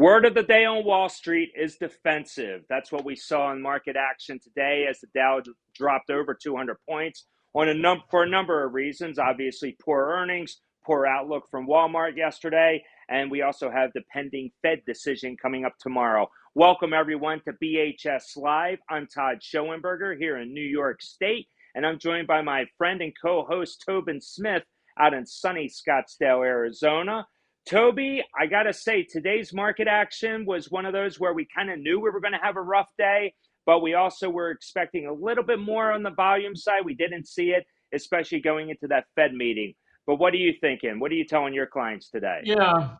Word of the day on Wall Street is defensive. That's what we saw in market action today as the Dow dropped over 200 points on for a number of reasons. Obviously, poor earnings, poor outlook from Walmart yesterday, and we also have the pending Fed decision coming up tomorrow. Welcome, everyone, to BHS Live. I'm Todd Schoenberger here in New York State, and I'm joined by my friend and co-host Tobin Smith out in sunny Scottsdale, Arizona. Toby, I got to say, today's market action was one of those where we kind of knew we were going to have a rough day, but we also were expecting a little bit more on the volume side. We didn't see it, especially going into that Fed meeting. But what are you thinking? What are you telling your clients today? Yeah.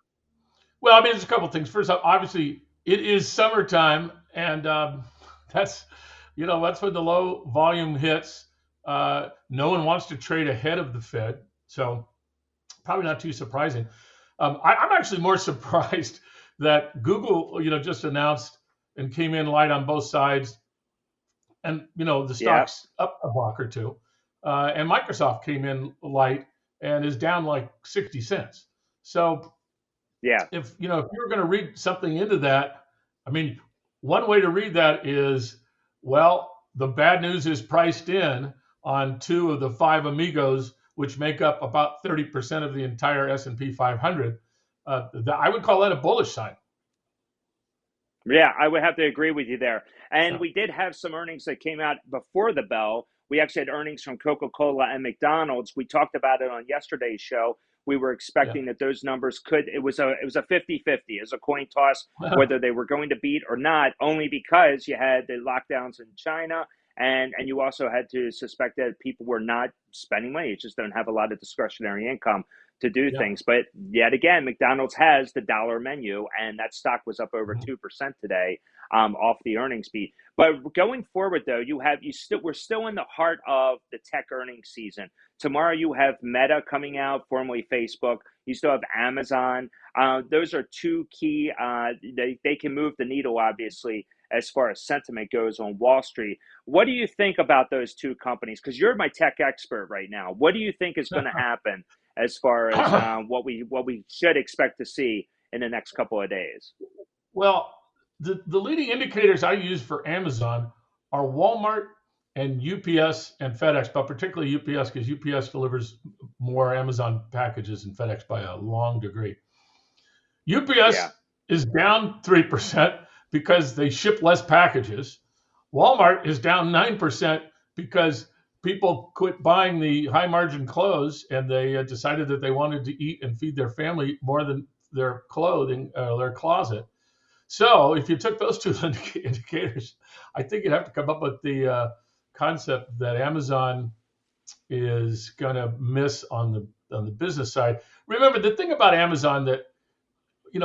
Well, I mean, there's a couple of things. First off, obviously, it is summertime, and that's when the low volume hits. No one wants to trade ahead of the Fed, so probably not too surprising. I'm actually more surprised that Google, just announced and came in light on both sides, and the stock's up a block or two, and Microsoft came in light and is down like 60 cents. So, if you're going to read something into that, I mean, one way to read that is, well, the bad news is priced in on two of the five amigos, which make up about 30% of the entire S&P 500, I would call that a bullish sign. Yeah, I would have to agree with you there. And we did have some earnings that came out before the bell. We actually had earnings from Coca-Cola and McDonald's. We talked about it on yesterday's show. We were expecting that those numbers it was a 50-50. It was a coin toss whether they were going to beat or not, only because you had the lockdowns in China. And you also had to suspect that people were not spending money. You just don't have a lot of discretionary income to do things. But yet again, McDonald's has the dollar menu, and that stock was up over 2% today off the earnings beat. But going forward, though, we're still in the heart of the tech earnings season. Tomorrow you have Meta coming out, formerly Facebook. You still have Amazon. Those are two key. They can move the needle, obviously, as far as sentiment goes on Wall Street. What do you think about those two companies? Because you're my tech expert right now. What do you think is going to happen as far as what we should expect to see in the next couple of days? Well, the leading indicators I use for Amazon are Walmart and UPS and FedEx, but particularly UPS, because UPS delivers more Amazon packages than FedEx by a long degree. UPS is down 3%. Because they ship less packages. Walmart is down 9% because people quit buying the high margin clothes, and they decided that they wanted to eat and feed their family more than their clothing, their closet. So if you took those two indicators, I think you'd have to come up with the concept that Amazon is gonna miss on the business side. Remember, the thing about Amazon that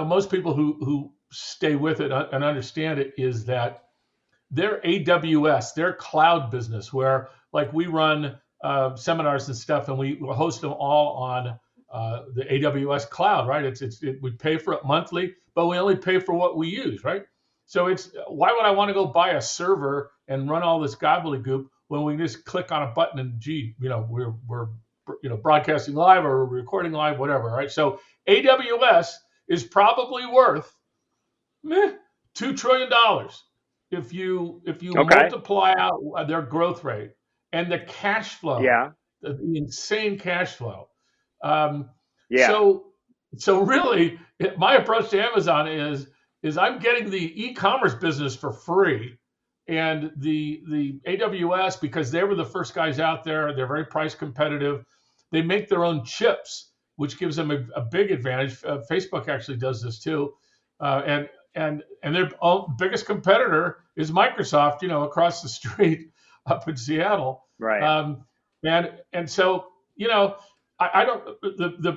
most people who stay with it and understand it is that their AWS, their cloud business, where like we run seminars and stuff, and we host them all on the AWS cloud, right? We pay for it monthly, but we only pay for what we use, right? So why would I want to go buy a server and run all this gobbledygook when we just click on a button and we're broadcasting live or recording live, whatever, right? So AWS is probably worth $2 trillion if you multiply out their growth rate and the cash flow, the insane cash flow. So really, my approach to Amazon is I'm getting the e-commerce business for free, and the AWS, because they were the first guys out there. They're very price competitive. They make their own chips, which gives them a big advantage. Facebook actually does this too. And their biggest competitor is Microsoft, across the street up in Seattle. Right. The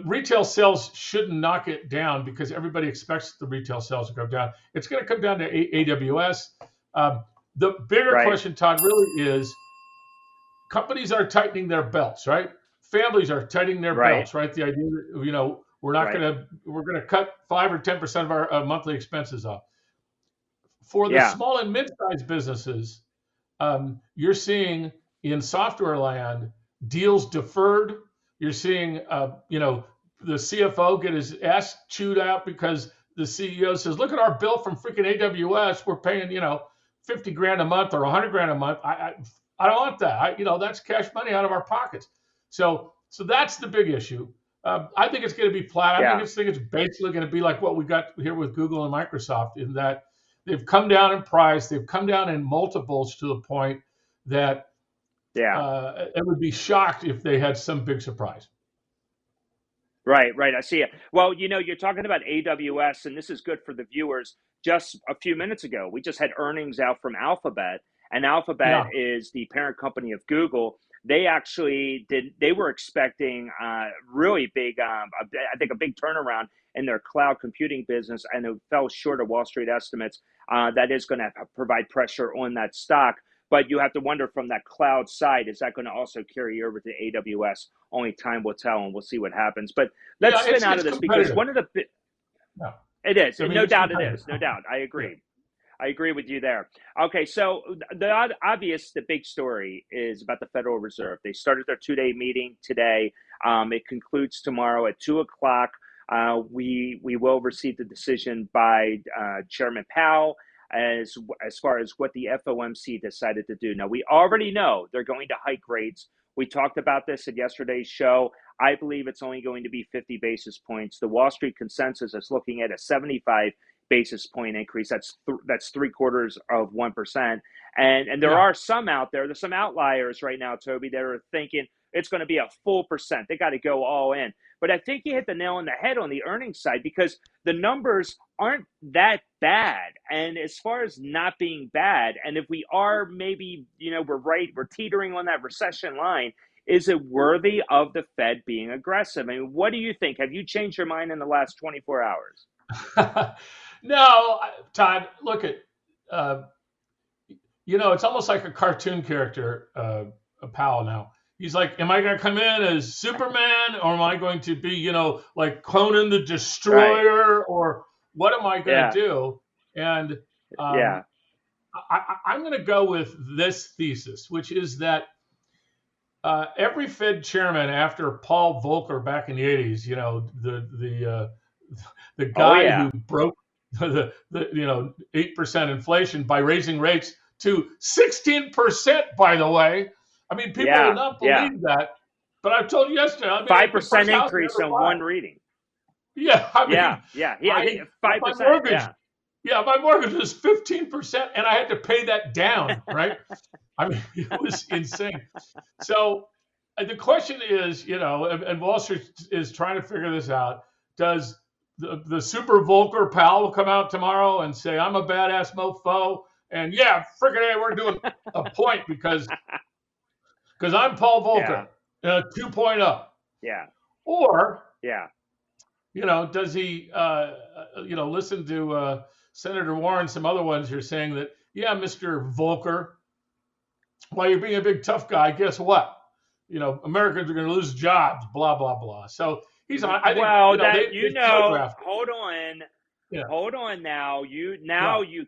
retail sales shouldn't knock it down, because everybody expects the retail sales to go down. It's going to come down to AWS. The bigger question, Todd, really is companies are tightening their belts, right? Families are tightening their belts, right? The idea that, we're not going to cut 5 or 10% of our monthly expenses off. For the small and mid-sized businesses, you're seeing in software land deals deferred. You're seeing the CFO get his ass chewed out because the CEO says, look at our bill from freaking AWS. We're paying, you know, 50 grand a month or 100 grand a month. I don't want that. You know, that's cash money out of our pockets. So that's the big issue. I think it's going to be flat. Yeah. I think it's basically going to be like what we got here with Google and Microsoft, in that they've come down in price. They've come down in multiples to the point that it would be shocked if they had some big surprise. Right. I see it. Well, you know, you're talking about AWS, and this is good for the viewers. Just a few minutes ago, we just had earnings out from Alphabet, and Alphabet is the parent company of Google. They actually did. They were expecting really big, I think, a big turnaround in their cloud computing business, and it fell short of Wall Street estimates. That is going to provide pressure on that stock. But you have to wonder from that cloud side, is that going to also carry over to AWS? Only time will tell, and we'll see what happens. But let's spin out of this, because one of the it is. I mean, no doubt it is. No doubt. I agree. Yeah. I agree with you there. Okay, so the obvious, the big story is about the Federal Reserve. They started their two-day meeting today. It concludes tomorrow at 2 o'clock. We will receive the decision by Chairman Powell as far as what the FOMC decided to do. Now, we already know they're going to hike rates. We talked about this at yesterday's show. I believe it's only going to be 50 basis points. The Wall Street consensus is looking at a 75 basis point increase. That's 0.75% and there are some out there. There's some outliers right now, Toby, that are thinking it's going to be a full percent. They got to go all in. But I think you hit the nail on the head on the earnings side, because the numbers aren't that bad. And as far as not being bad, and if we are, maybe, you know, we're right, we're teetering on that recession line. Is it worthy of the Fed being aggressive? I mean, what do you think? Have you changed your mind in the last 24 hours? No, Todd, look at, you know, it's almost like a cartoon character, Powell now. He's like, am I going to come in as Superman, or am I going to be, you know, like Conan the Destroyer, or what am I going to do? And I'm going to go with this thesis, which is that every Fed chairman after Paul Volcker back in the 80s, you know, the guy who broke the you know, 8% inflation by raising rates to 16%, by the way. I mean, people will not believe that. But I told you yesterday, I mean, 5% increase in one reading. Yeah, I mean, yeah, 5%. My mortgage was 15%, and I had to pay that down, right? I mean, it was insane. So the question is, you know, and Wall Street is trying to figure this out. Does the super Volcker Powell come out tomorrow and say, I'm a badass mofo, and freaking A, we're doing a point because I'm Paul Volcker, 2.0. Yeah. Or, you know, does he, you know, listen to Senator Warren, some other ones who are saying that, Mr. Volcker, while you're being a big tough guy, guess what? You know, Americans are going to lose jobs, blah, blah, blah. So he's on. I think, well, you know, hold on. Yeah. Hold on now. You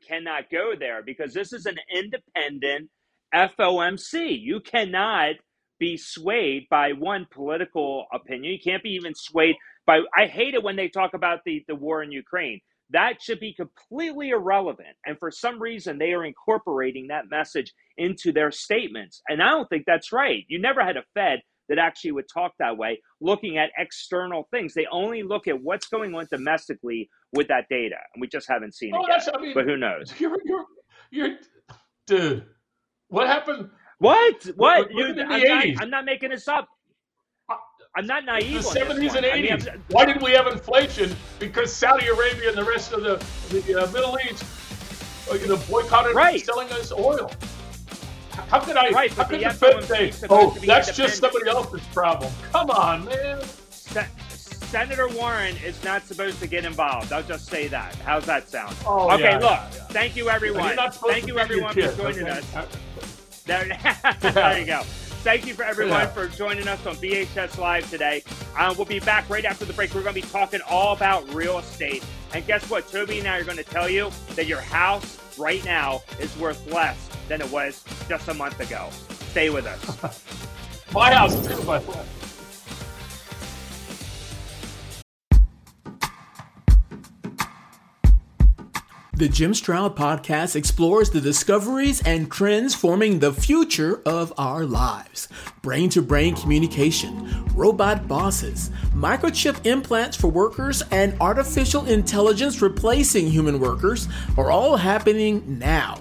cannot go there, because this is an independent FOMC. You cannot be swayed by one political opinion. You can't be even swayed by, I hate it when they talk about the war in Ukraine. That should be completely irrelevant. And for some reason, they are incorporating that message into their statements. And I don't think that's right. You never had a Fed that actually would talk that way, looking at external things. They only look at what's going on domestically with that data. And we just haven't seen it yet. I mean, but who knows? You're dude. What happened? What? I'm not making this up. I'm not naive. The 70s and 80s. I mean, why did we have inflation? Because Saudi Arabia and the rest of the Middle East, you know, boycotted selling us oil. How could I? How could the Fed say, "Oh, that's just somebody else's problem"? Come on, man. Senator Warren is not supposed to get involved. I'll just say that. How's that sound? Oh, okay, look. Yeah. Thank you, everyone. Thank you, everyone, for joining us. There you go. Thank you for everyone for joining us on BHS Live today. We'll be back right after the break. We're going to be talking all about real estate. And guess what? Toby and I are going to tell you that your house right now is worth less than it was just a month ago. Stay with us. My house is too much. The Jim Stroud Podcast explores the discoveries and trends forming the future of our lives. Brain-to-brain communication, robot bosses, microchip implants for workers, and artificial intelligence replacing human workers are all happening now.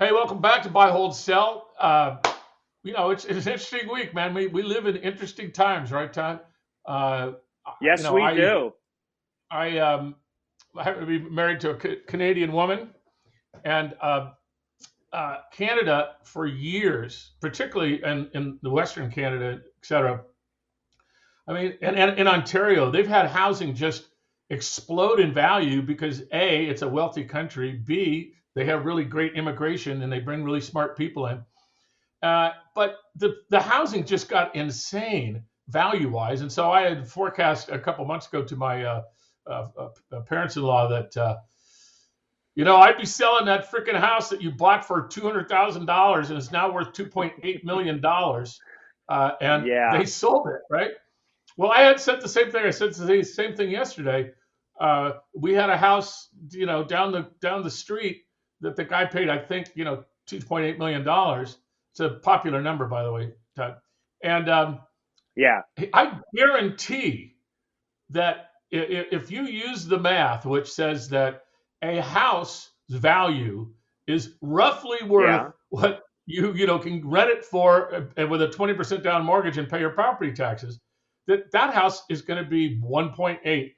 Hey, welcome back to Buy, Hold, Sell. It's an interesting week, man. We live in interesting times, right, Todd? Yes, we do. I happen to be married to a Canadian woman, and Canada for years, particularly in the Western Canada, et cetera. I mean, and in Ontario, they've had housing just explode in value because A, it's a wealthy country, B, they have really great immigration and they bring really smart people in. But the housing just got insane value-wise. And so I had forecast a couple months ago to my parents-in-law that, I'd be selling that freaking house that you bought for $200,000 and it's now worth $2.8 million. They sold it, right? Well, I had said the same thing. I said the same thing yesterday. We had a house, down the street, that the guy paid, I think, $2.8 million. It's a popular number, by the way, Todd. And I guarantee that if you use the math, which says that a house's value is roughly worth what you can rent it for with a 20% down mortgage and pay your property taxes, that house is going to be 1.8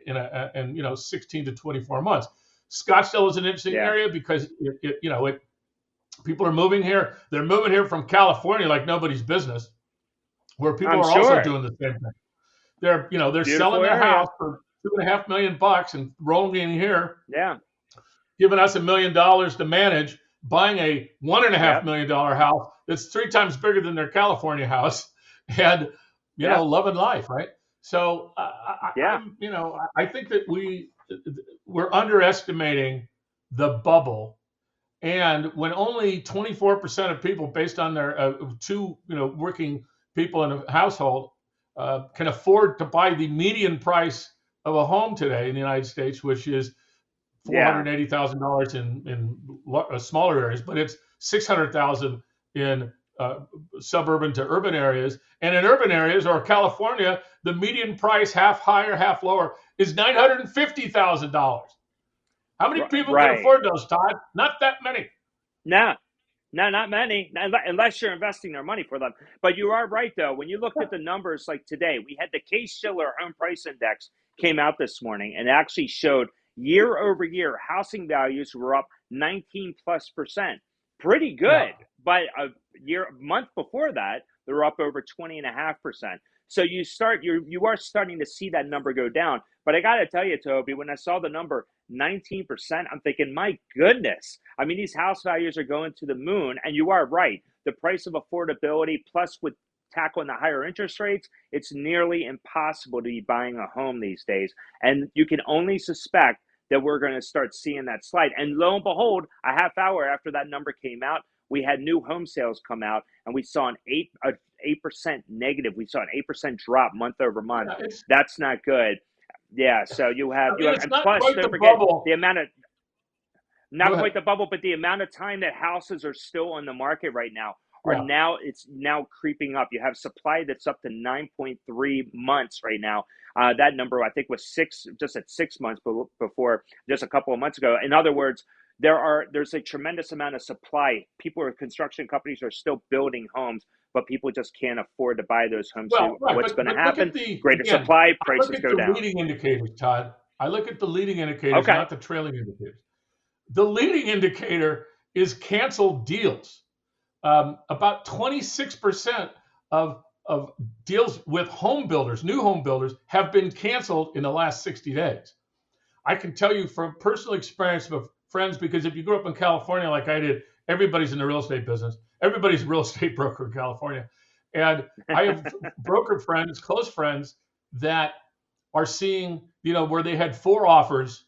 in 16 to 24 months. Scottsdale is an interesting area because people are moving here. They're moving here from California like nobody's business, where people are also doing the same thing. They're selling their house for $2.5 million and rolling in here, giving us $1 million to manage, buying a $1.5 million house that's three times bigger than their California house, and loving life, right? So I think that we're underestimating the bubble. And when only 24% of people, based on their two working people in a household, can afford to buy the median price of a home today in the United States, which is $480,000 in smaller areas, but it's $600,000 in suburban to urban areas. And in urban areas or California, the median price, half higher, half lower, is $950,000. How many people can afford those, Todd? Not that many. No, not many, unless you're investing their money for them. But you are right, though. When you looked at the numbers, like today, we had the Case-Shiller Home Price Index came out this morning and actually showed year over year, housing values were up 19%+. Pretty good. Yeah. But a month before that, they're up over 20.5%. So you are starting to see that number go down. But I got to tell you, Toby, when I saw the number 19%, I'm thinking, my goodness. I mean, these house values are going to the moon. And you are right. The price of affordability, plus with tackling the higher interest rates, it's nearly impossible to be buying a home these days. And you can only suspect that we're going to start seeing that slide. And lo and behold, a half hour after that number came out, we had new home sales come out, and we saw an 8% negative. We saw an 8% drop month over month. That's not good. Yeah, so you have, and plus, don't forget the amount of, not quite the bubble, but the amount of time that houses are still on the market right now are now, it's now creeping up. You have supply that's up to 9.3 months right now. That number, I think, was just at 6 months before, just a couple of months ago. In other words, there's a tremendous amount of supply. Construction companies are still building homes, but people just can't afford to buy those homes. Well, right, what's going to happen? Greater supply, prices go down. I look at the leading indicators, Todd. I look at the leading indicators, not the trailing indicators. The leading indicator is canceled deals. About 26% of deals with home builders, new home builders, have been canceled in the last 60 days. I can tell you from personal experience of friends, because if you grew up in California like I did, everybody's in the real estate business. Everybody's a real estate broker in California. And I have broker friends, close friends, that are seeing, where they had 4 offers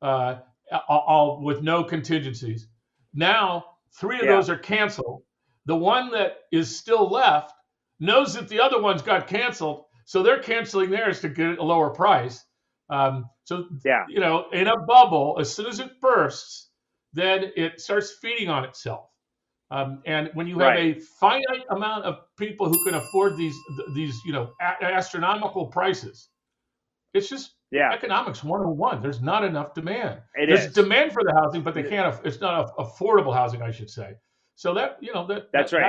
all with no contingencies. Now, 3 of those are canceled. The one that is still left knows that the other ones got canceled. So they're canceling theirs to get a lower price. In a bubble, as soon as it bursts, then it starts feeding on itself. And when you have a finite amount of people who can afford these astronomical prices, it's just economics 101. There's not enough demand. There's demand for the housing, but it's not affordable housing, I should say. So that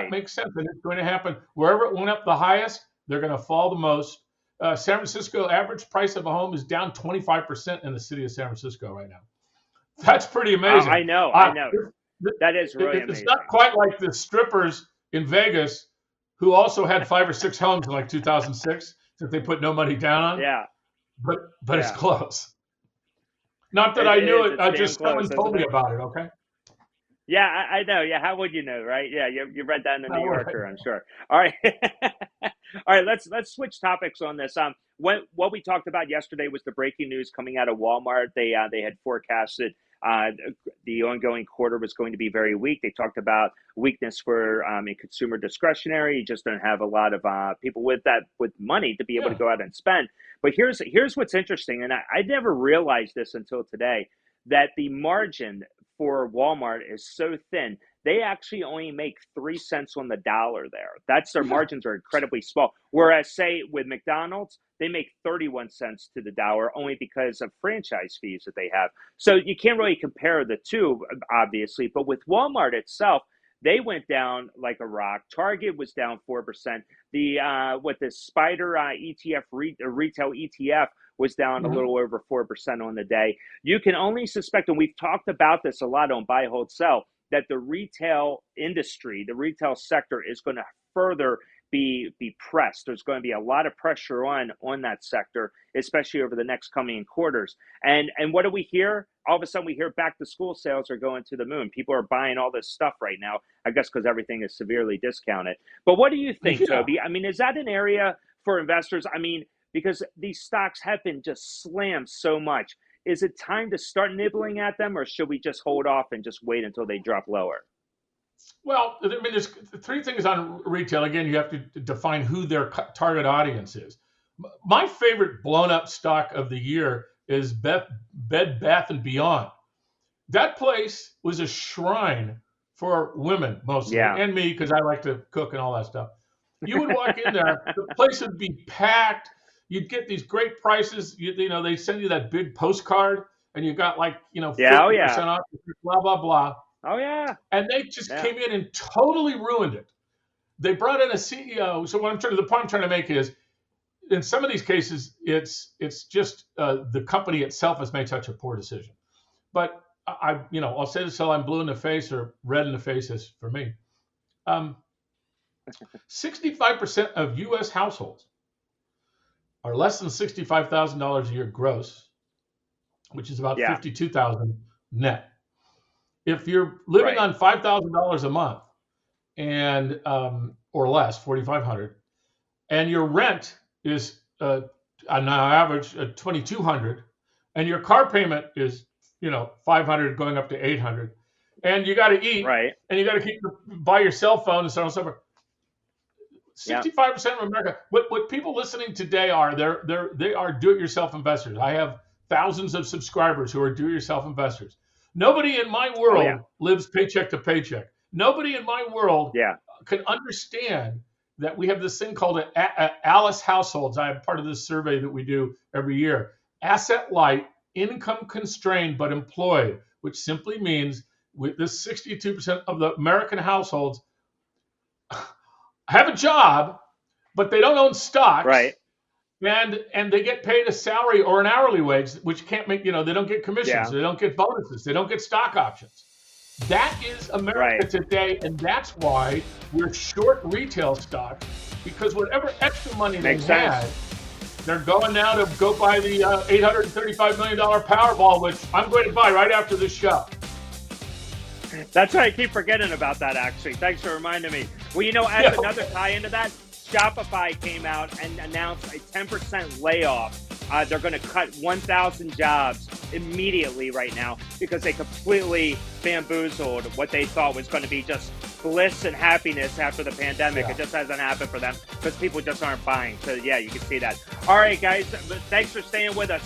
makes sense. And it's going to happen wherever it went up the highest, they're going to fall the most. San Francisco average price of a home is down 25% in the city of San Francisco right now. That's pretty amazing. I know. That is really amazing. It's not quite like the strippers in Vegas who also had 5 or 6 homes in like 2006 that they put no money down on. Yeah. But it's close. Not that I knew it. Just someone told me about it. Okay. Yeah, I know. Yeah, how would you know, right? Yeah, you read that in the New Yorker, I'm sure. All right, Let's switch topics on this. What we talked about yesterday was the breaking news coming out of Walmart. They had forecasted the ongoing quarter was going to be very weak. They talked about weakness for in consumer discretionary. You just don't have a lot of people with money to be able to go out and spend. But here's what's interesting, and I never realized this until today, that the margin for Walmart is so thin. They actually only make 3 cents on the dollar there. That's their margins are incredibly small. Whereas say with McDonald's, they make 31 cents to the dollar only because of franchise fees that they have. So you can't really compare the two, obviously, but with Walmart itself, they went down like a rock. Target was down 4%. The Spider ETF, retail ETF, was down a little over 4% on the day. You can only suspect, and we've talked about this a lot on Buy, Hold, Sell, that the retail industry, the retail sector is going to further be pressed. There's going to be a lot of pressure on that sector, especially over the next coming quarters. And what do we hear? All of a sudden we hear back to school sales are going to the moon. People are buying all this stuff right now, I guess because everything is severely discounted. But what do you think, Toby? I mean, is that an area for investors? I mean, because these stocks have been just slammed so much. Is it time to start nibbling at them, or should we just hold off and just wait until they drop lower? Well, I mean, there's 3 things on retail. Again, you have to define who their target audience is. My favorite blown-up stock of the year is Bed Bath & Beyond. That place was a shrine for women mostly, and me, because I like to cook and all that stuff. You would walk in there, the place would be packed. You'd get these great prices. They send you that big postcard, and you got 50% off, blah, blah, blah. Oh, yeah. And they just came in and totally ruined it. They brought in a CEO. So the point I'm trying to make is, in some of these cases, it's just the company itself has made such a poor decision. But, I'll say this till I'm blue in the face or red in the face is for me. 65% of U.S. households are less than $65,000 a year gross, which is about $52,000 net. If you're living on $5,000 a month and or less, $4,500, and your rent is on average $2,200, and your car payment is $500 going up to $800, and you got to eat, right, and you got to buy your cell phone and so on and so forth. 65% of America. What people listening today are they are do-it-yourself investors. I have thousands of subscribers who are do-it-yourself investors. Nobody in my world lives paycheck to paycheck. Nobody in my world can understand that we have this thing called ALICE households. I am part of this survey that we do every year. Asset light, income constrained but employed, which simply means with this 62% of the American households have a job, but they don't own stocks, right? And they get paid a salary or an hourly wage, which can't make, they don't get commissions, they don't get bonuses, they don't get stock options. That is America today, and that's why we're short retail stocks, because whatever extra money they had, they're going now to go buy the $835 million Powerball, which I'm going to buy right after this show. That's right. I keep forgetting about that, actually. Thanks for reminding me. Well, as another tie into that, Shopify came out and announced a 10% layoff. They're going to cut 1,000 jobs immediately right now because they completely bamboozled what they thought was going to be just bliss and happiness after the pandemic. It just hasn't happened for them because people just aren't buying. So, you can see that. All right, guys, thanks for staying with us.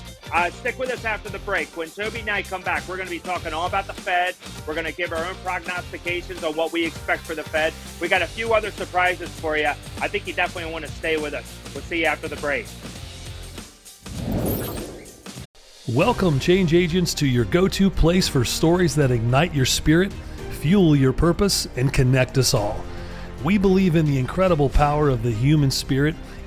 Stick with us after the break. When Toby and I come back, we're going to be talking all about the Fed. We're going to give our own prognostications on what we expect for the Fed. We got a few other surprises for you. I think you definitely want to stay with us. We'll see you after the break. Welcome, change agents, to your go-to place for stories that ignite your spirit, fuel your purpose, and connect us all. We believe in the incredible power of the human spirit,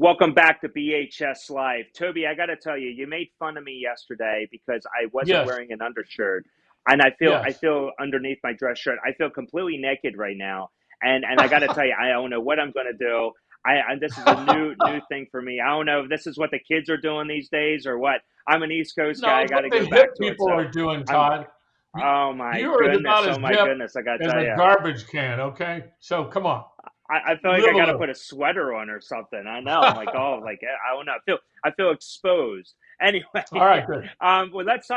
Welcome back to BHS Live. Toby, I got to tell you, you made fun of me yesterday because I wasn't wearing an undershirt. And I feel underneath my dress shirt, I feel completely naked right now. And I got to tell you, I don't know what I'm going to do. This is a new thing for me. I don't know if this is what the kids are doing these days or what. I'm an East Coast guy. I got to go back to it. People are doing, Todd. Oh my goodness. I got to tell you. As a garbage can, okay? So come on. I feel like I got to put a sweater on or something. I know. I'm like, I don't know. I feel exposed. Anyway, all right. Good. Well, let's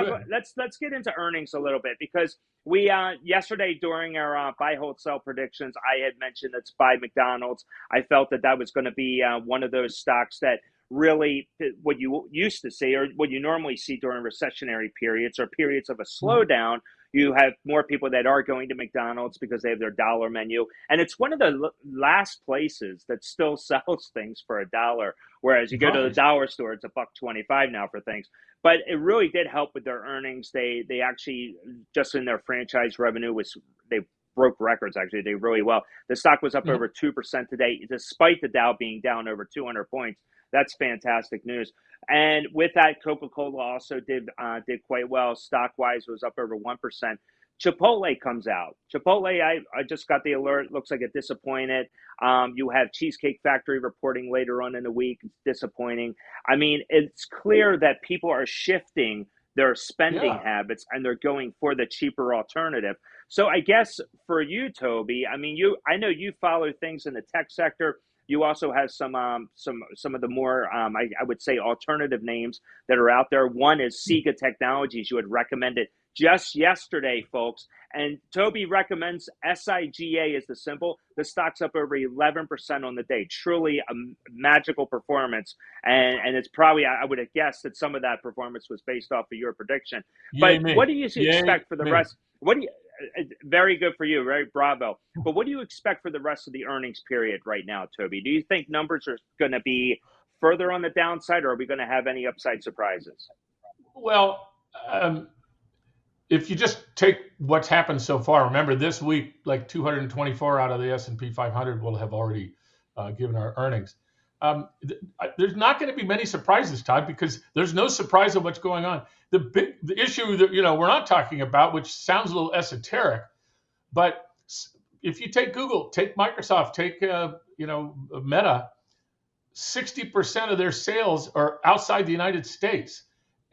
get into earnings a little bit because we yesterday during our buy, hold, sell predictions, I had mentioned that's by McDonald's. I felt that was going to be one of those stocks that really what you used to see or what you normally see during recessionary periods or periods of a slowdown. You have more people that are going to McDonald's because they have their dollar menu. And it's one of the last places that still sells things for $1. Whereas you go to the dollar store, it's $1.25 now for things. But it really did help with their earnings. They actually, just in their franchise revenue, they broke records, actually. They did really well. The stock was up over 2% today, despite the Dow being down over 200 points. That's fantastic news. And with that, Coca-Cola also did quite well. Stock-wise, was up over 1%. Chipotle comes out. Chipotle, I just got the alert. Looks like it disappointed. You have Cheesecake Factory reporting later on in the week. It's disappointing. I mean, it's clear that people are shifting their spending habits, and they're going for the cheaper alternative. So I guess for you, Toby, I mean, I know you follow things in the tech sector. You also have some of the more, I would say, alternative names that are out there. One is Sega Technologies. You had recommended just yesterday, folks. And Toby recommends SIGA is the symbol. The stock's up over 11% on the day. Truly a magical performance. And it's probably, I would have guessed that some of that performance was based off of your prediction. But what do you expect for the rest? What do you? Very good for you, right? Bravo. But what do you expect for the rest of the earnings period right now, Toby? Do you think numbers are going to be further on the downside, or are we going to have any upside surprises? Well, if you just take what's happened so far, remember this week, like 224 out of the S&P 500 will have already given our earnings. There's not going to be many surprises, Todd, because there's no surprise of what's going on. The issue that, we're not talking about, which sounds a little esoteric, but if you take Google, take Microsoft, take, Meta, 60% of their sales are outside the United States.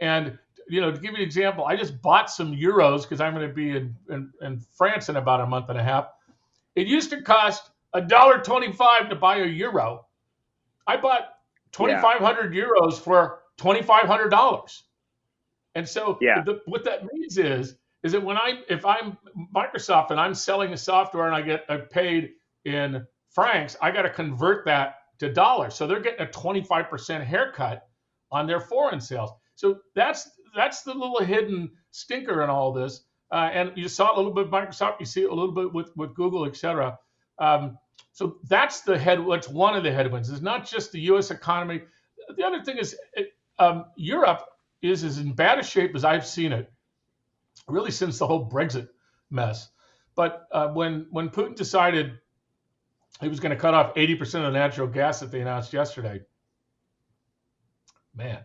And, to give you an example, I just bought some euros because I'm going to be in France in about a month and a half. It used to cost $1.25 to buy a euro. I bought 2,500 euros for $2,500. And so what that means is that if I'm Microsoft and I'm selling the software and I paid in francs, I got to convert that to dollars. So they're getting a 25% haircut on their foreign sales. So that's the little hidden stinker in all this. And you saw a little bit of Microsoft, you see it a little bit with Google, et cetera. So that's that's one of the headwinds. It's not just the U.S. economy. The other thing is Europe is as in bad a shape as I've seen it, really since the whole Brexit mess. But when Putin decided he was going to cut off 80% of the natural gas that they announced yesterday, man,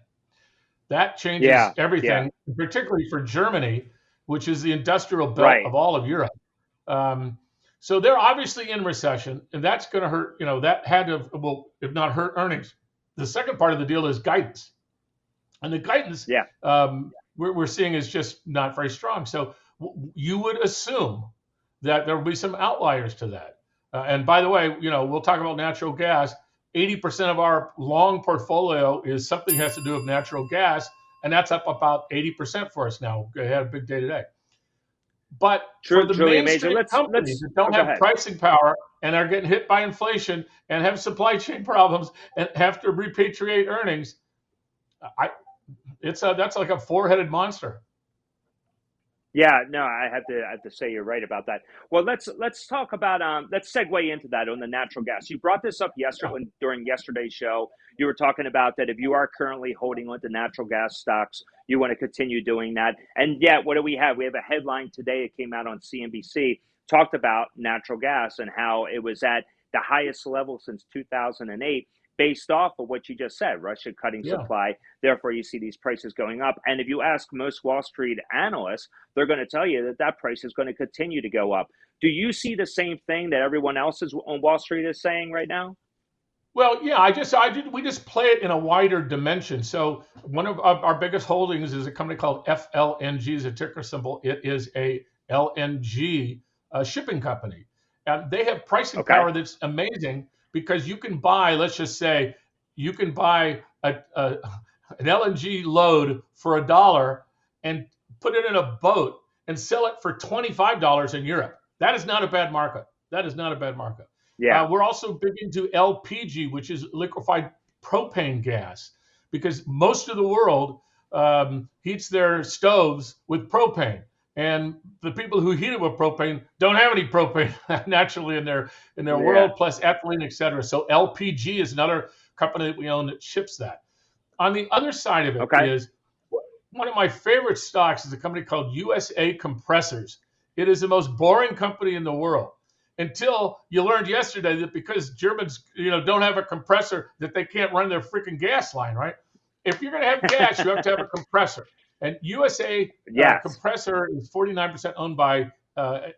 that changes everything, particularly for Germany, which is the industrial belt of all of Europe. So they're obviously in recession, and that's going to hurt, that had to, if not hurt earnings. The second part of the deal is guidance. And the guidance we're seeing is just not very strong. So you would assume that there will be some outliers to that. And by the way, we'll talk about natural gas. 80% of our long portfolio is something that has to do with natural gas, and that's up about 80% for us now. We had a big day today. But for the mainstream companies that don't have pricing power and are getting hit by inflation and have supply chain problems and have to repatriate earnings, that's like a four-headed monster. Yeah, no, I have to say you're right about that. Well, let's talk about let's segue into that on the natural gas. You brought this up yesterday during yesterday's show. You were talking about that if you are currently holding onto natural gas stocks, you want to continue doing that. And yet, what do we have? We have a headline today that came out on CNBC, talked about natural gas and how it was at the highest level since 2008. Based off of what you just said, Russia cutting supply, therefore you see these prices going up. And if you ask most Wall Street analysts, they're going to tell you that price is going to continue to go up. Do you see the same thing that everyone else on Wall Street is saying right now? Well, yeah, we just play it in a wider dimension. So one of our biggest holdings is a company called FLNG, is a ticker symbol. It is a LNG shipping company. They have pricing power that's amazing. Because you can buy, let's just say, you can buy an LNG load for $1 and put it in a boat and sell it for $25 in Europe. That is not a bad markup. That is not a bad markup. Yeah. We're also big into LPG, which is liquefied propane gas, because most of the world heats their stoves with propane. And the people who heat it with propane don't have any propane naturally in their world, plus ethylene, et cetera. So LPG is another company that we own that ships that. On the other side of it is one of my favorite stocks is a company called USA Compressors. It is the most boring company in the world until you learned yesterday that because Germans, don't have a compressor, that they can't run their freaking gas line, right? If you're going to have gas, you have to have a compressor. And USA Compressor is 49% owned by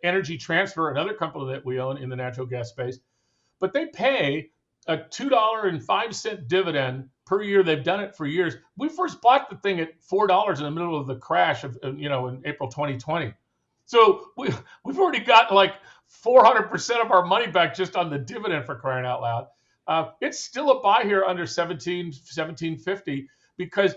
Energy Transfer, another company that we own in the natural gas space. But they pay a $2.05 dividend per year. They've done it for years. We first bought the thing at $4 in the middle of the crash of in April 2020. So we've already gotten like 400% of our money back just on the dividend, for crying out loud. It's still a buy here under 17.50 because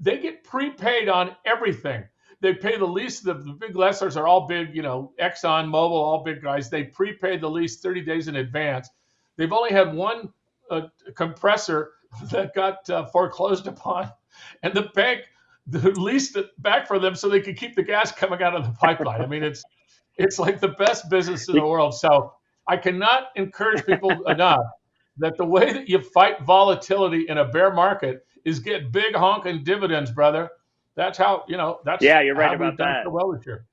they get prepaid on everything. They pay the lease. The big lessors are all big, Exxon Mobil, all big guys. They prepaid the lease 30 days in advance. They've only had one compressor that got foreclosed upon, and the bank leased it back for them so they could keep the gas coming out of the pipeline. I mean, it's like the best business in the world. So I cannot encourage people enough that the way that you fight volatility in a bear market is get big honking dividends, brother. That's how, that's you're right about that. So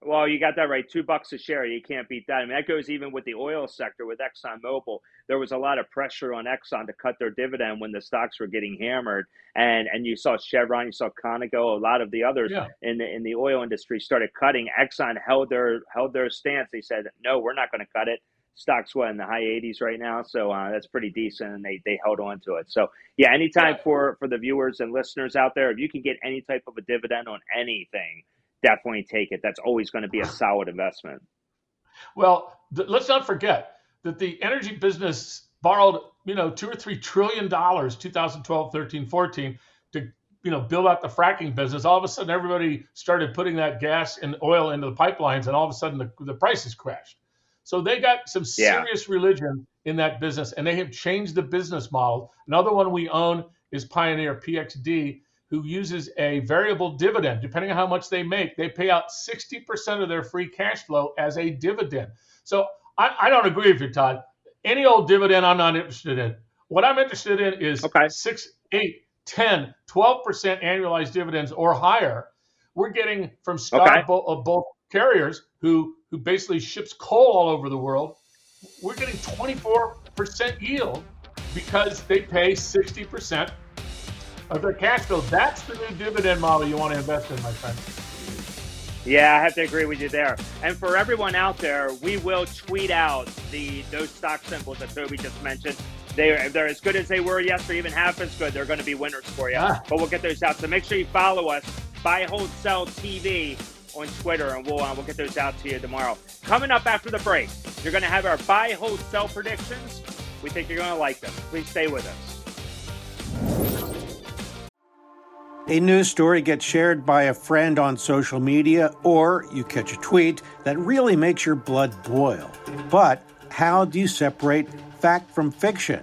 well, you got that right. $2 a share. You can't beat that. I mean, that goes even with the oil sector with Exxon Mobil. There was a lot of pressure on Exxon to cut their dividend when the stocks were getting hammered. And you saw Chevron, you saw Conoco, a lot of the others in the oil industry started cutting. Exxon held their stance. They said, no, we're not going to cut it. Stock's in the high 80s right now, so that's pretty decent, and they held on to it. So, anytime for the viewers and listeners out there, if you can get any type of a dividend on anything, definitely take it. That's always going to be a solid investment. Well, let's not forget that the energy business borrowed, $2 or $3 trillion, 2012, 13, 14, to build out the fracking business. All of a sudden, everybody started putting that gas and oil into the pipelines, and all of a sudden, the prices crashed. So they got some serious religion in that business, and they have changed the business model. Another one we own is Pioneer PXD, who uses a variable dividend. Depending on how much they make, they pay out 60% of their free cash flow as a dividend. So I don't agree with you, Todd. Any old dividend I'm not interested in. What I'm interested in is 6, 8, 10, 12% annualized dividends or higher. We're getting from stock of both carriers who basically ships coal all over the world. We're getting 24% yield because they pay 60% of their cash flow. That's the new dividend model you want to invest in, my friend. Yeah, I have to agree with you there. And for everyone out there, we will tweet out those stock symbols that Toby just mentioned. If they're as good as they were yesterday, even half as good, they're going to be winners for you. But we'll get those out. So make sure you follow us, Buy Hold Sell TV, on Twitter, and we'll get those out to you tomorrow. Coming up after the break, you're going to have our buy, hold, sell predictions. We think you're going to like them. Please stay with us. A news story gets shared by a friend on social media, or you catch a tweet that really makes your blood boil. But how do you separate fact from fiction?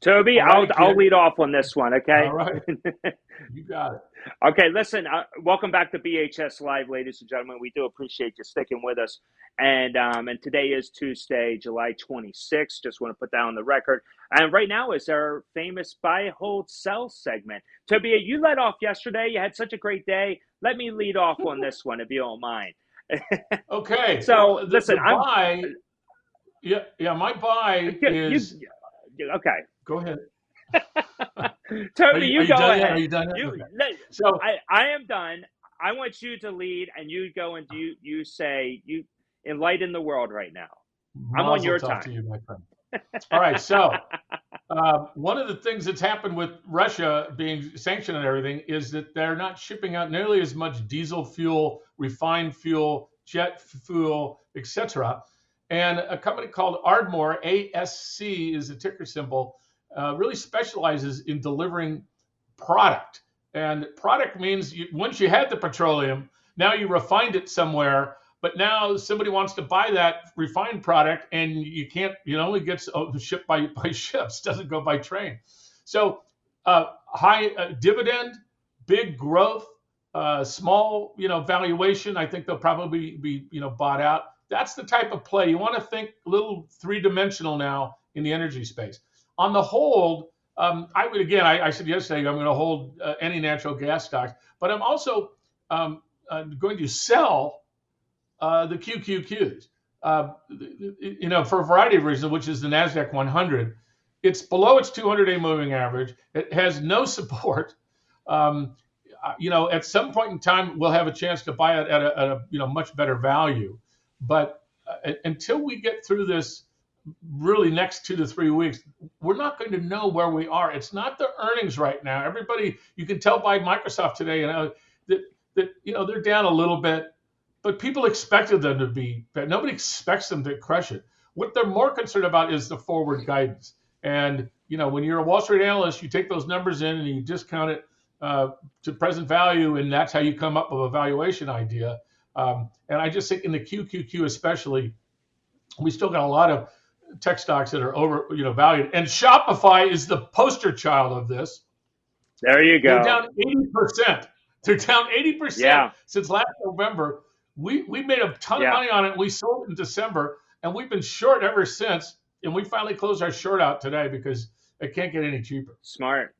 Toby, right, I'll lead off on this one, okay? All right. You got it. Okay, listen, welcome back to BHS Live, ladies and gentlemen. We do appreciate you sticking with us. And today is Tuesday, July 26th. Just want to put that on the record. And right now is our famous buy, hold, sell segment. Toby, you led off yesterday. You had such a great day. Let me lead off on this one, if you don't mind. Okay. So, well, listen, my buy is... Okay. Go ahead. Toby, you go ahead. Are you done? So I am done. I want you to lead, and you go and you say, you enlighten the world right now. I'm on your time. To you, my friend. All right. So one of the things that's happened with Russia being sanctioned and everything is that they're not shipping out nearly as much diesel fuel, refined fuel, jet fuel, etc. And a company called Ardmore, ASC is the ticker symbol, really specializes in delivering product. And product means once you had the petroleum, now you refined it somewhere, but now somebody wants to buy that refined product and you can't, it only gets shipped by ships, doesn't go by train. So high dividend, big growth, small, valuation. I think they'll probably be, bought out. That's the type of play. You want to think a little three-dimensional now in the energy space. On the hold, I said yesterday, I'm going to hold any natural gas stocks, but I'm also going to sell the QQQs, for a variety of reasons, which is the NASDAQ 100. It's below its 200-day moving average. It has no support. At some point in time, we'll have a chance to buy it at a much better value. But until we get through this really next 2 to 3 weeks, we're not going to know where we are. It's not the earnings right now. Everybody, you can tell by Microsoft today, that they're down a little bit, but people expected them to be bad. Nobody expects them to crush it. What they're more concerned about is the forward guidance. And, when you're a Wall Street analyst, you take those numbers in and you discount it to present value, and that's how you come up with a valuation idea. And I just think in the QQQ especially, we still got a lot of tech stocks that are over, valued. And Shopify is the poster child of this. There you go. They're down 80%. They're down 80% since last November. We made a ton of money on it. We sold it in December, and we've been short ever since. And we finally closed our short out today because it can't get any cheaper. Smart.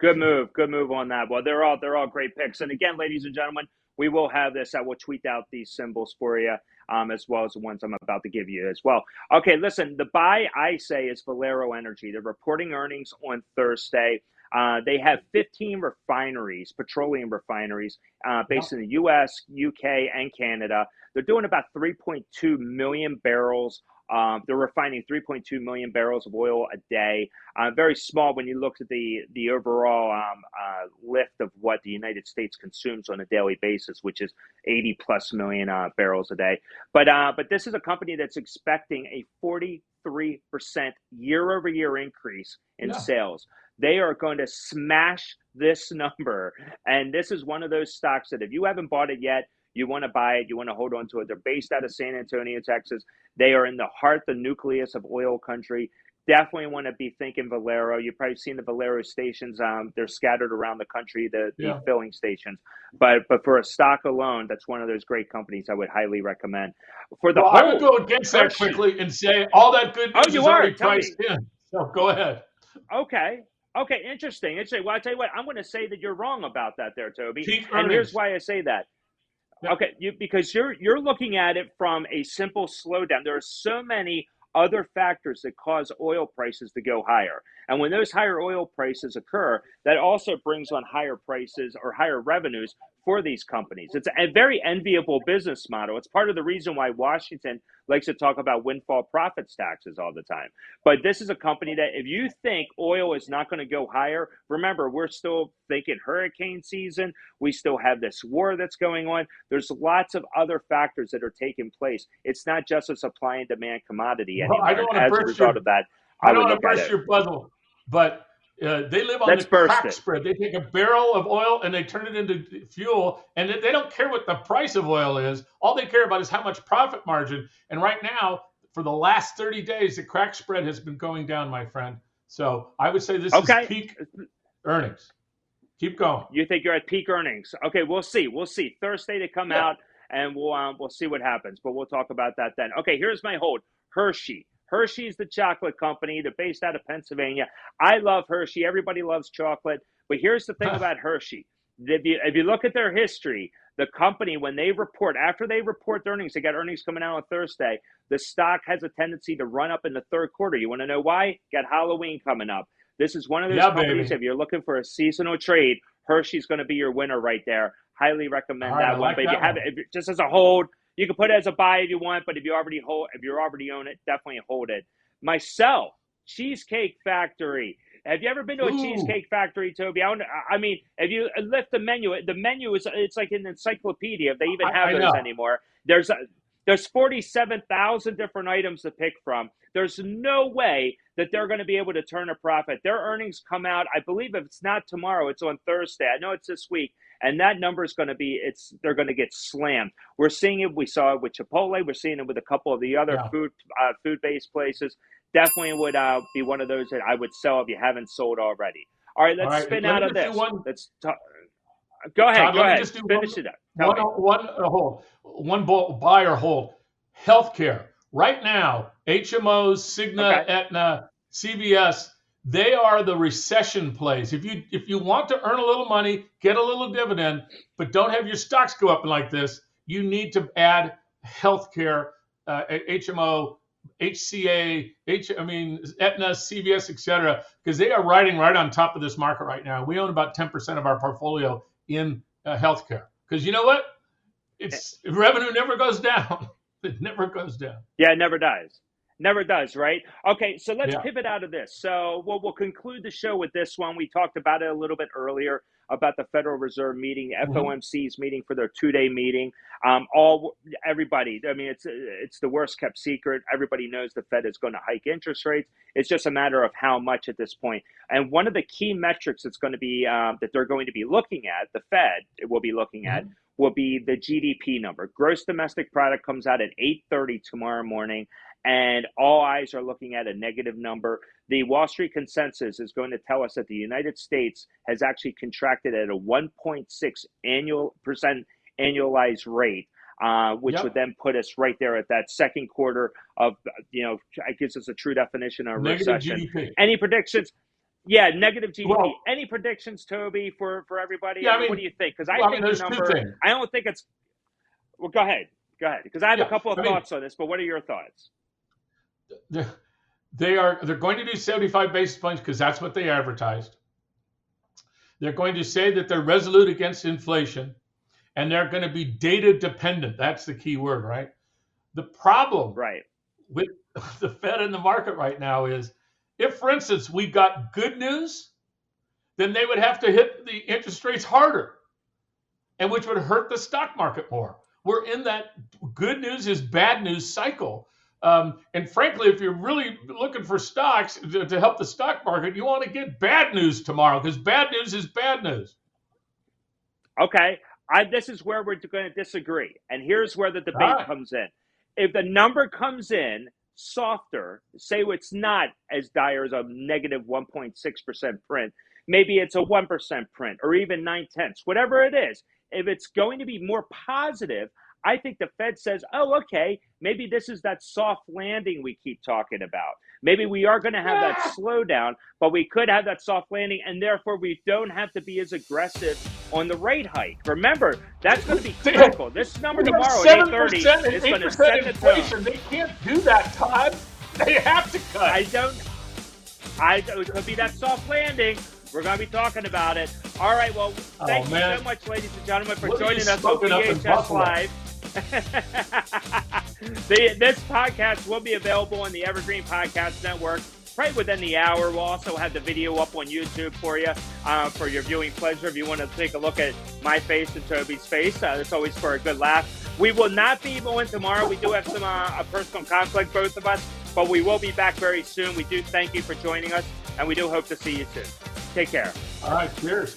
Good move on that. Well, they're all great picks. And again, ladies and gentlemen, we will have this. I will tweet out these symbols for you, as well as the ones I'm about to give you as well. Okay, listen, the buy I say is Valero Energy. They're reporting earnings on Thursday. They have 15 refineries, petroleum refineries, based in the U.S., U.K., and Canada. They're doing about 3.2 million barrels. They're refining 3.2 million barrels of oil a day. Very small when you look at the overall lift of what the United States consumes on a daily basis, which is 80 plus million barrels a day. But this is a company that's expecting a 43% year-over-year increase in sales. They are going to smash this number. And this is one of those stocks that if you haven't bought it yet, you want to buy it. You want to hold on to it. They're based out of San Antonio, Texas. They are in the heart, the nucleus of oil country. Definitely want to be thinking Valero. You've probably seen the Valero stations. They're scattered around the country, the filling stations. But for a stock alone, that's one of those great companies I would highly recommend. I would go against that quickly and say all that good news is already priced in. So go ahead. Okay. Interesting. Well, I tell you what, I'm going to say that you're wrong about that there, Toby. And here's why I say that. Okay, because you're looking at it from a simple slowdown. There are so many other factors that cause oil prices to go higher. And when those higher oil prices occur, that also brings on higher prices or higher revenues for these companies. It's a very enviable business model. It's part of the reason why Washington likes to talk about windfall profits taxes all the time. But this is a company that if you think oil is not going to go higher, remember, we're still thinking hurricane season. We still have this war that's going on. There's lots of other factors that are taking place. It's not just a supply and demand commodity anymore. Well, I don't want to burst your puzzle, but... they live on crack spread. They take a barrel of oil and they turn it into fuel, and they don't care what the price of oil is. All they care about is how much profit margin. And right now, for the last 30 days, the crack spread has been going down, my friend. So I would say this is peak earnings. Keep going. You think you're at peak earnings? Okay, we'll see. We'll see Thursday to come out, and we'll see what happens. But we'll talk about that then. Okay, here's my hold. Hershey. Hershey's the chocolate company. They're based out of Pennsylvania. I love Hershey. Everybody loves chocolate. But here's the thing about Hershey. If you look at their history, the company, when they report, after they report earnings, they got earnings coming out on Thursday, the stock has a tendency to run up in the third quarter. You want to know why? Got Halloween coming up. This is one of those companies, if you're looking for a seasonal trade, Hershey's going to be your winner right there. Highly recommend that one. But if you have it, just as a hold, you can put it as a buy if you want, but if you already hold, if you already own it, definitely hold it. Myself, Cheesecake Factory. Have you ever been to a Cheesecake Factory, Toby? I mean, if you lift the menu is it's like an encyclopedia. If they even have those anymore. There's 47,000 different items to pick from. There's no way that they're going to be able to turn a profit. Their earnings come out, I believe, if it's not tomorrow, it's on Thursday. I know it's this week, and that number is going to be they're going to get slammed. We're seeing it. We saw it with Chipotle. We're seeing it with a couple of the other food-based places. Definitely would be one of those that I would sell if you haven't sold already. All right, let's spin out of this. Go ahead, Todd, go ahead. Just finish it up. One buy or hold. Healthcare. Right now, HMOs, Cigna, Aetna, CVS, they are the recession plays. If you want to earn a little money, get a little dividend, but don't have your stocks go up like this, you need to add healthcare, HMO, HCA, Aetna, CVS, et cetera, because they are riding right on top of this market right now. We own about 10% of our portfolio in healthcare, because you know what? Revenue never goes down. It never goes down. Yeah, it never does. Never does, right? Okay, so let's pivot out of this. So we'll conclude the show with this one. We talked about it a little bit earlier about the Federal Reserve meeting, FOMC's meeting for their two-day meeting. Everybody, I mean, it's the worst kept secret. Everybody knows the Fed is going to hike interest rates. It's just a matter of how much at this point. And one of the key metrics that's going to be that they're going to be looking at, the Fed will be looking at, will be the GDP number. Gross domestic product comes out at 8:30 tomorrow morning, and all eyes are looking at a negative number. The Wall Street consensus is going to tell us that the United States has actually contracted at a 1.6% annualized rate, which would then put us right there at that second quarter of, it gives us a true definition of recession. GDP. Any predictions? Yeah, negative GDP. Well, any predictions, Toby, for everybody? Yeah, what do you think? Because I think the number, I don't think it's – well, go ahead. Because I have a couple of thoughts on this, but what are your thoughts? They're going to do 75 basis points because that's what they advertised. They're going to say that they're resolute against inflation, and they're going to be data dependent. That's the key word, right? The problem with the Fed and the market right now is, if, for instance, we got good news, then they would have to hit the interest rates harder, and which would hurt the stock market more. We're in that good news is bad news cycle. And frankly, if you're really looking for stocks to help the stock market, you want to get bad news tomorrow, because bad news is bad news. Okay. This is where we're going to disagree. And here's where the debate comes in. If the number comes in softer, say it's not as dire as a negative 1.6% print, maybe it's a 1% print or even 9/10, whatever it is, if it's going to be more positive, I think the Fed says, oh, okay, maybe this is that soft landing we keep talking about. Maybe we are going to have that slowdown, but we could have that soft landing, and therefore we don't have to be as aggressive on the rate hike. Remember, that's going to be critical. This number tomorrow at 8:30 is going to set the tone. They can't do that, Todd. They have to cut. It could be that soft landing. We're going to be talking about it. All right, well, thank you so much, ladies and gentlemen, for joining us on BHS Live. This podcast will be available on the Evergreen Podcast Network right within the hour. We'll also have the video up on YouTube for you for your viewing pleasure. If you want to take a look at my face and Toby's face, it's always for a good laugh. We will not be on tomorrow. We do have some a personal conflict, both of us, but we will be back very soon. We do thank you for joining us, and we do hope to see you soon. Take care. All right, cheers.